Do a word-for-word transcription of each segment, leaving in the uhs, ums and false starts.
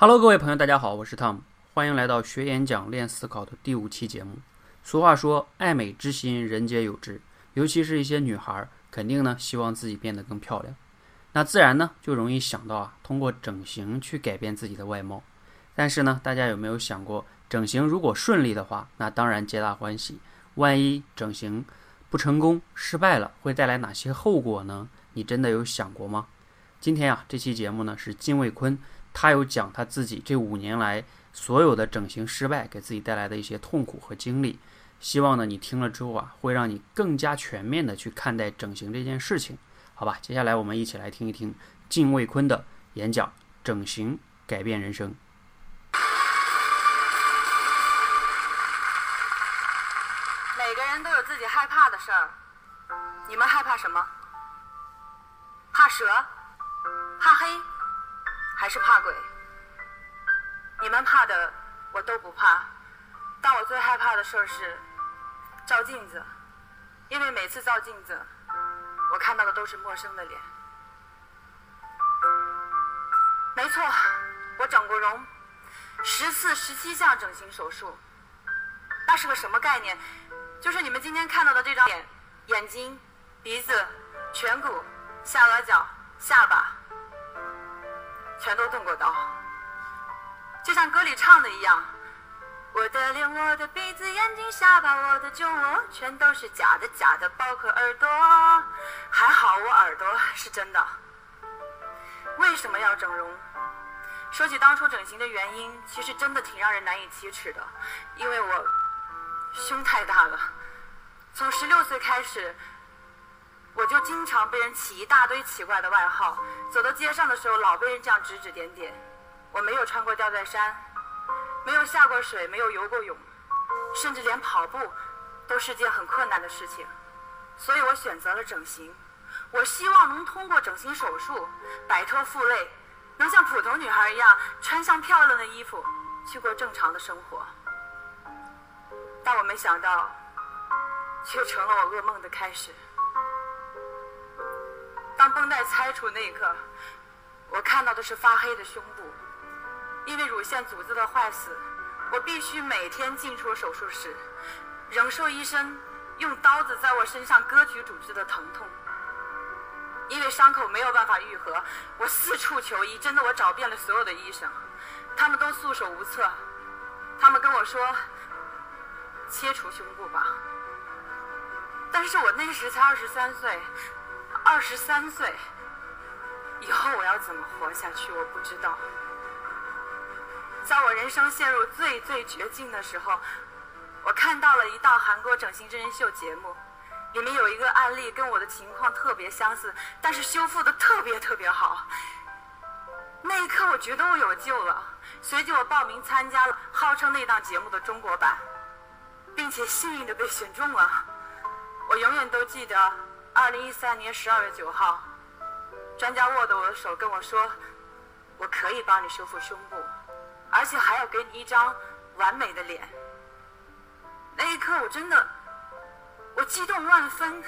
Hello， 各位朋友，大家好，我是 Tom， 欢迎来到学演讲练思考的第五期节目。俗话说，爱美之心，人皆有之，尤其是一些女孩，肯定呢希望自己变得更漂亮，那自然呢就容易想到啊，通过整形去改变自己的外貌。但是呢，大家有没有想过，整形如果顺利的话，那当然皆大欢喜；万一整形不成功、失败了，会带来哪些后果呢？你真的有想过吗？今天啊，这期节目呢是金卫坤。他有讲他自己这五年来所有的整形失败给自己带来的一些痛苦和经历，希望呢你听了之后啊，会让你更加全面的去看待整形这件事情，好吧？接下来我们一起来听一听金卫坤的演讲《整形改变人生》。每个人都有自己害怕的事儿，你们害怕什么？怕蛇？怕黑？还是怕鬼？你们怕的我都不怕，但我最害怕的事是照镜子，因为每次照镜子，我看到的都是陌生的脸。没错，我整过容，十次十七项整形手术。那是个什么概念？就是你们今天看到的这张脸，眼睛、鼻子、颧骨、下颌角、下巴。全都动过刀，就像歌里唱的一样，我的脸、我的鼻子、眼睛、下巴、我的酒窝，全都是假的，假的，包括耳朵。还好我耳朵是真的。为什么要整容？说起当初整形的原因，其实真的挺让人难以启齿的，因为我胸太大了。从十六岁开始，我就经常被人起一大堆奇怪的外号，走到街上的时候老被人这样指指点点。我没有穿过吊带衫，没有下过水，没有游过泳，甚至连跑步都是件很困难的事情，所以我选择了整形。我希望能通过整形手术摆脱负累，能像普通女孩一样穿上漂亮的衣服，去过正常的生活。但我没想到，却成了我噩梦的开始。当绷带拆除那一刻，我看到的是发黑的胸部，因为乳腺组织的坏死，我必须每天进出手术室，忍受医生用刀子在我身上割取组织的疼痛。因为伤口没有办法愈合，我四处求医，真的我找遍了所有的医生，他们都束手无策。他们跟我说，切除胸部吧。但是我那时才二十三岁。二十三岁以后我要怎么活下去我不知道。在我人生陷入最最绝境的时候，我看到了一档韩国整形真人秀节目，里面有一个案例跟我的情况特别相似，但是修复的特别特别好。那一刻我觉得我有救了，随即我报名参加了号称那档节目的中国版，并且幸运的被选中了。我永远都记得二零一三年十二月九号，专家握着我的手跟我说，我可以帮你修复胸部，而且还要给你一张完美的脸。那一刻我真的，我激动万分，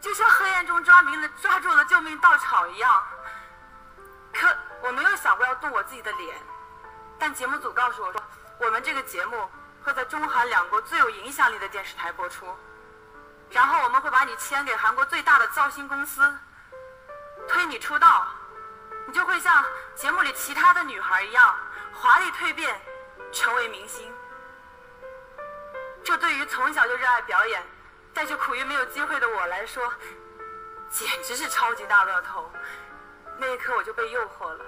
就像黑暗中抓明了抓住了救命稻草一样。可我没有想过要动我自己的脸，但节目组告诉我说，我们这个节目会在中韩两国最有影响力的电视台播出。然后我们会把你签给韩国最大的造星公司，推你出道，你就会像节目里其他的女孩一样华丽蜕变，成为明星。这对于从小就热爱表演，但是苦于没有机会的我来说，简直是超级大乐透。那一刻我就被诱惑了。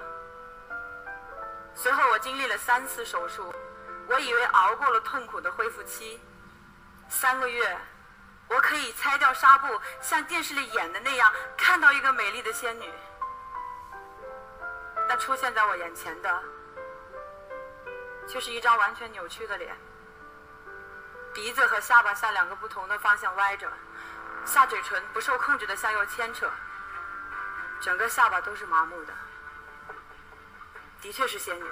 随后我经历了三次手术，我以为熬过了痛苦的恢复期，三个月。我可以拆掉纱布，像电视里演的那样看到一个美丽的仙女，但出现在我眼前的却是一张完全扭曲的脸，鼻子和下巴向两个不同的方向歪着，下嘴唇不受控制的向右牵扯，整个下巴都是麻木的。的确是仙女，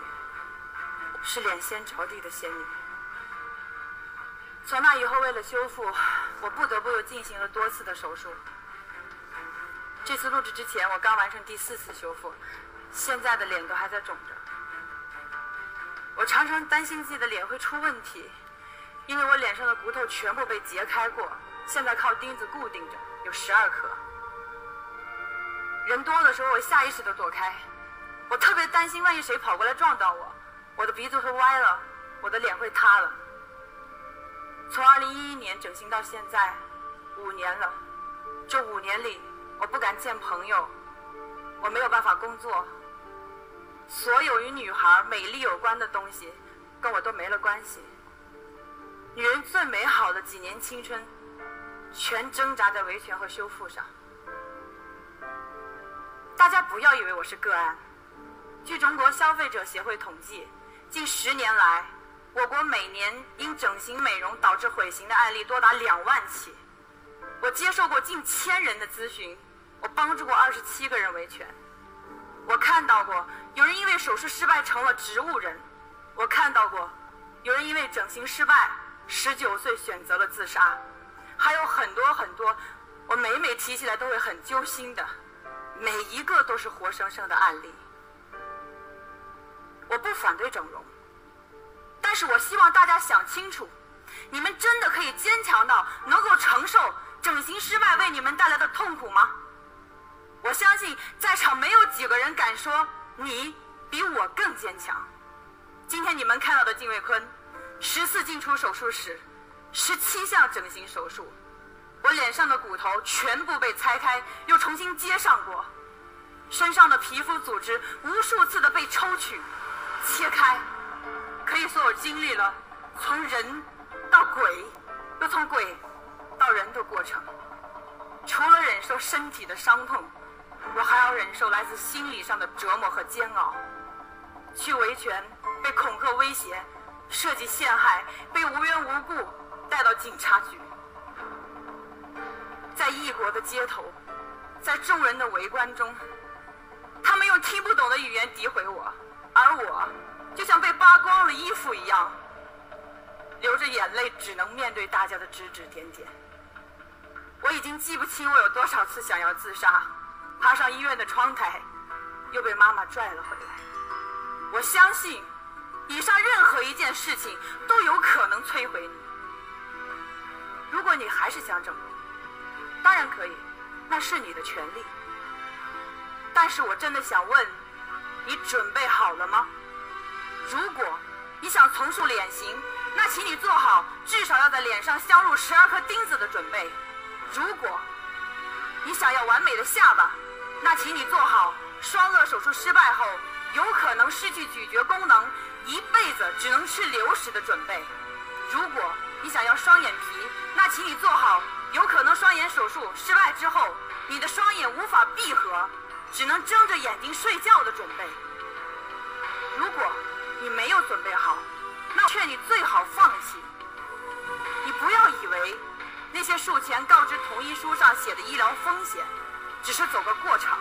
是脸先着地的仙女。从那以后，为了修复，我不得不又进行了多次的手术。这次录制之前，我刚完成第四次修复，现在的脸都还在肿着。我常常担心自己的脸会出问题，因为我脸上的骨头全部被截开过，现在靠钉子固定着，有十二颗。人多的时候，我下意识的躲开，我特别担心，万一谁跑过来撞到我，我的鼻子会歪了，我的脸会塌了。从二零一一年整形到现在，五年了。这五年里，我不敢见朋友，我没有办法工作。 所有与女孩美丽有关的东西，跟我都没了关系。女人最美好的几年青春，全挣扎在维权和修复上。大家不要以为我是个案。据中国消费者协会统计，近十年来，我国每年因整形美容导致毁形的案例多达两万起。我接受过近千人的咨询，我帮助过二十七个人维权。 我看到过有人因为手术失败成了植物人，我看到过有人因为整形失败，十九岁选择了自杀，还有很多很多，我每每提起来都会很揪心的，每一个都是活生生的案例。我不反对整容，但是我希望大家想清楚，你们真的可以坚强到能够承受整形失败为你们带来的痛苦吗？ 我相信在场没有几个人敢说你比我更坚强。今天你们看到的靳卫坤，十次进出手术室，十七项整形手术，我脸上的骨头全部被拆开又重新接上过，身上的皮肤组织无数次的被抽取、切开，可以说我经历了从人到鬼，又从鬼到人的过程。除了忍受身体的伤痛， 我还要忍受来自心理上的折磨和煎熬，去维权，被恐吓、威胁，设计陷害，被无缘无故带到警察局，在异国的街头，在众人的围观中，他们用听不懂的语言诋毁我，而我就像被扒光了衣服一样，流着眼泪，只能面对大家的指指点点。我已经记不清我有多少次想要自杀。 爬上医院的窗台，又被妈妈拽了回来。我相信，以上任何一件事情都有可能摧毁你。如果你还是想整容，当然可以，那是你的权利。但是我真的想问，你准备好了吗？如果你想重塑脸型，那请你做好至少要在脸上镶入十二颗钉子的准备。如果你想要完美的下巴， 那请你做好双颚手术失败后有可能失去咀嚼功能，一辈子只能吃流食的准备。如果你想要双眼皮，那请你做好有可能双眼手术失败之后，你的双眼无法闭合，只能睁着眼睛睡觉的准备。如果你没有准备好，那我劝你最好放弃。你不要以为那些术前告知同意书上写的医疗风险 只是走个过场，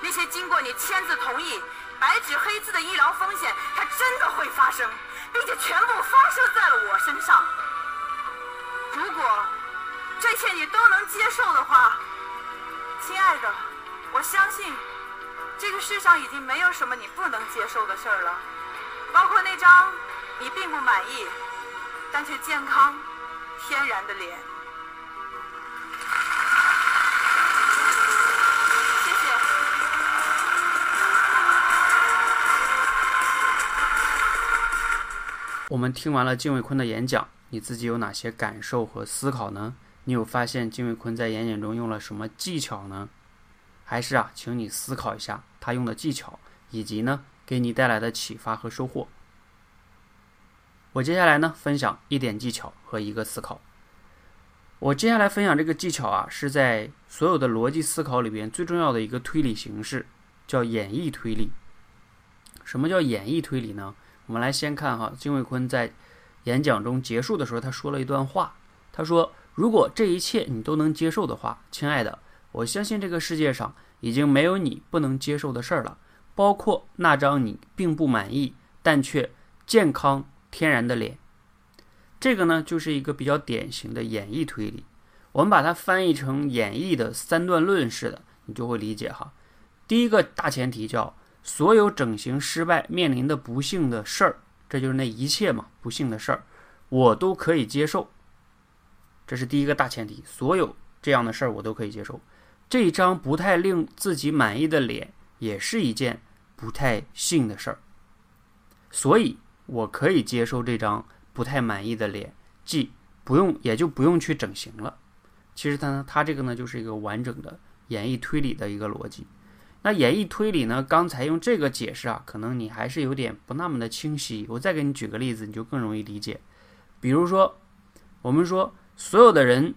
那些经过你签字同意、白纸黑字的医疗风险，它真的会发生，并且全部发生在了我身上。如果这些你都能接受的话，亲爱的，我相信这个世上已经没有什么你不能接受的事儿了，包括那张你并不满意，但却健康、天然的脸。 我们听完了靳卫坤的演讲，你自己有哪些感受和思考呢？你有发现靳卫坤在演讲中用了什么技巧呢？还是啊，请你思考一下他用的技巧，以及呢给你带来的启发和收获。我接下来呢分享一点技巧和一个思考。我接下来分享这个技巧啊，是在所有的逻辑思考里边最重要的一个推理形式，叫演绎推理。什么叫演绎推理呢？ 我们来先看哈，靳卫坤在演讲中结束的时候，他说了一段话。他说：“如果这一切你都能接受的话，亲爱的，我相信这个世界上已经没有你不能接受的事儿了，包括那张你并不满意但却健康天然的脸。”这个呢，就是一个比较典型的演绎推理。我们把它翻译成演绎的三段论式的，你就会理解哈。第一个大前提叫 所有整形失败面临的不幸的事儿这就是那一切嘛不幸的事儿，我都可以接受。这是第一个大前提，所有这样的事儿我都可以接受。这张不太令自己满意的脸也是一件不太幸的事儿，所以我可以接受这张不太满意的脸，即不用也就不用去整形了。其实它它这个呢就是一个完整的演绎推理的一个逻辑。那演绎推理呢，刚才用这个解释啊，可能你还是有点不那么的清晰。我再给你举个例子，你就更容易理解。比如说，我们说所有的人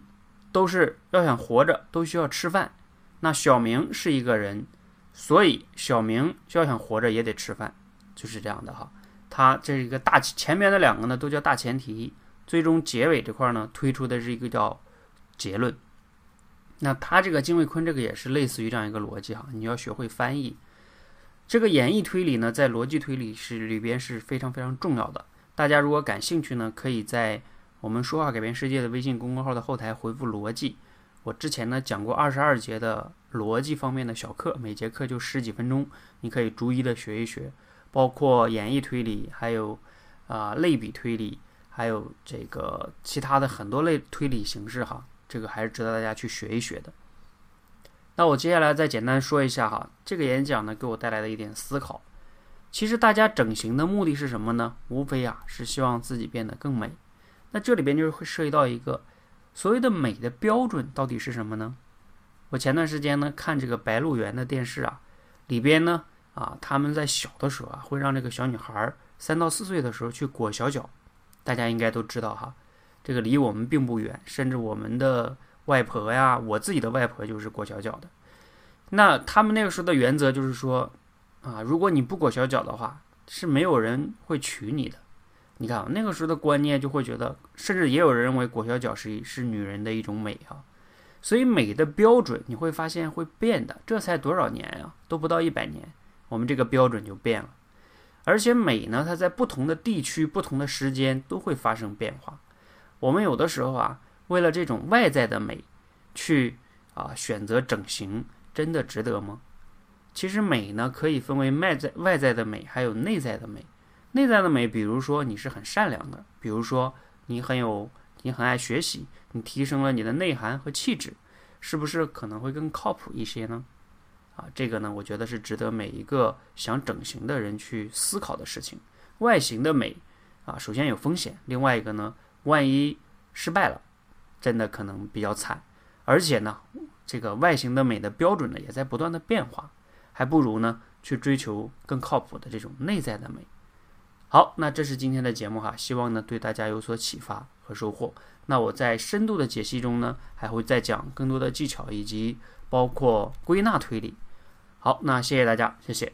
都是要想活着都需要吃饭，那小明是一个人，所以小明要想活着也得吃饭，就是这样的哈。它这是一个大，前面的两个呢都叫大前提，最终结尾这块呢推出的是一个叫结论。那它这个泾渭坤这个也是类似于这样一个逻辑哈，你要学会翻译。这个演绎推理呢在逻辑推理是里边是非常非常重要的。大家如果感兴趣呢，可以在我们说话改变世界的微信公众号的后台回复逻辑，我之前呢讲过二十二节的逻辑方面的小课，每节课就十几分钟，你可以逐一的学一学，包括演绎推理，还有啊、呃、类比推理，还有这个其他的很多类推理形式哈，这个还是值得大家去学一学的。那我接下来再简单说一下哈，这个演讲呢给我带来的一点思考。其实大家整形的目的是什么呢？无非啊是希望自己变得更美。那这里边就是会涉及到一个所谓的美的标准到底是什么呢？我前段时间呢看这个《白鹿原》的电视啊，里边呢啊他们在小的时候啊会让这个小女孩三到四岁的时候去裹小脚，大家应该都知道哈，这个离我们并不远，甚至我们的外婆呀，我自己的外婆就是裹小脚的。那他们那个时候的原则就是说啊，如果你不裹小脚的话，是没有人会娶你的。你看那个时候的观念就会觉得，甚至也有人认为裹小脚是是女人的一种美啊。所以美的标准你会发现会变的，这才多少年啊，都不到一百年，我们这个标准就变了。而且美呢，它在不同的地区、不同的时间都会发生变化。我们有的时候啊，为了这种外在的美，去啊选择整形，真的值得吗？其实美呢，可以分为外在外在的美，还有内在的美。内在的美，比如说你是很善良的，比如说你很有，你很爱学习，你提升了你的内涵和气质，是不是可能会更靠谱一些呢？啊，这个呢，我觉得是值得每一个想整形的人去思考的事情。外形的美啊，首先有风险，另外一个呢，万一失败了，真的可能比较惨。而且呢，这个外形的美的标准呢，也在不断的变化，还不如呢去追求更靠谱的这种内在的美。好，那这是今天的节目哈，希望呢对大家有所启发和收获。那我在深度的解析中呢，还会再讲更多的技巧以及包括归纳推理。好，那谢谢大家，谢谢。